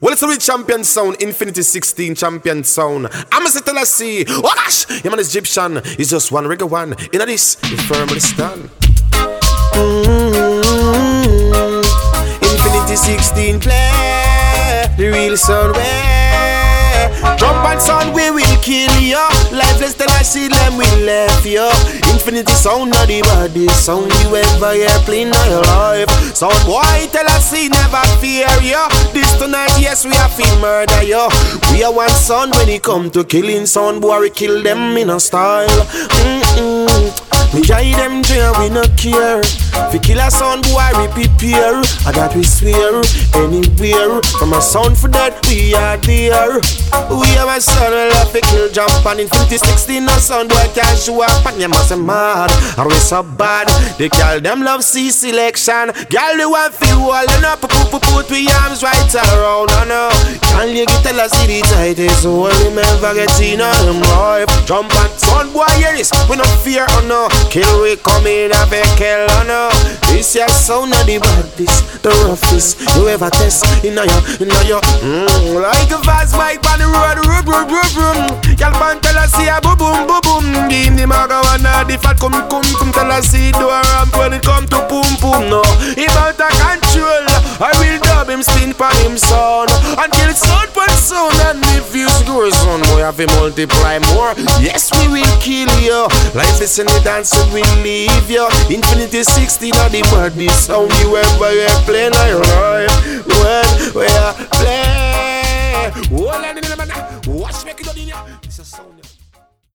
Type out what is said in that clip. Well, it's a real champion sound, Infinity 16 champion sound. I'm a Telasi. Oh gosh, your man is Gyptian. He's just one regular one. In this, you firmly stand. Infinity 16 play the real sound way. Jump and sound, we will kill you. Lifeless Telasi, then we left you. Infinity sound, not the body sound you ever hear playing all your life. Sound boy, Telasi, never fear you. Tonight, yes, we have to murder you. We are one sound when it come to killing sound. Boy, we kill them in a style. We die them jail, we no care. If we kill a sound, boy, we prepare. And that we swear, anywhere. From a sound for that, we are there. We are a sound, we love to kill, jump on. Infinity 16, no sound, boy, can't show up. And you must be mad, or we so bad. They call them love, see selection. Girl, they want feel all in up, put we arms right around, I know. Can you get tell us the tightest hole? Remember getting on them life. Jump on, sound, boy, hear this. We no fear, oh no. Kill, we come in, I be kill, oh no. This your sound of the baddest, the roughest you ever test. Like a fast bike on the road, y'all pan Telasi a boom boom boom boom. Give the marijuana, the fat come Telasi do a ramp when it come to boom boom. No, he bout a control. I will dub him spin pan him sound until it's sound pan sound and the views grow sound. We have a multiply more. Yes, we will kill you. Life is in the dance, so we leave you. Infinity 16. Now the body sound you ever hear playing on your life. When we are playing, watch me get on in ya. This is sound.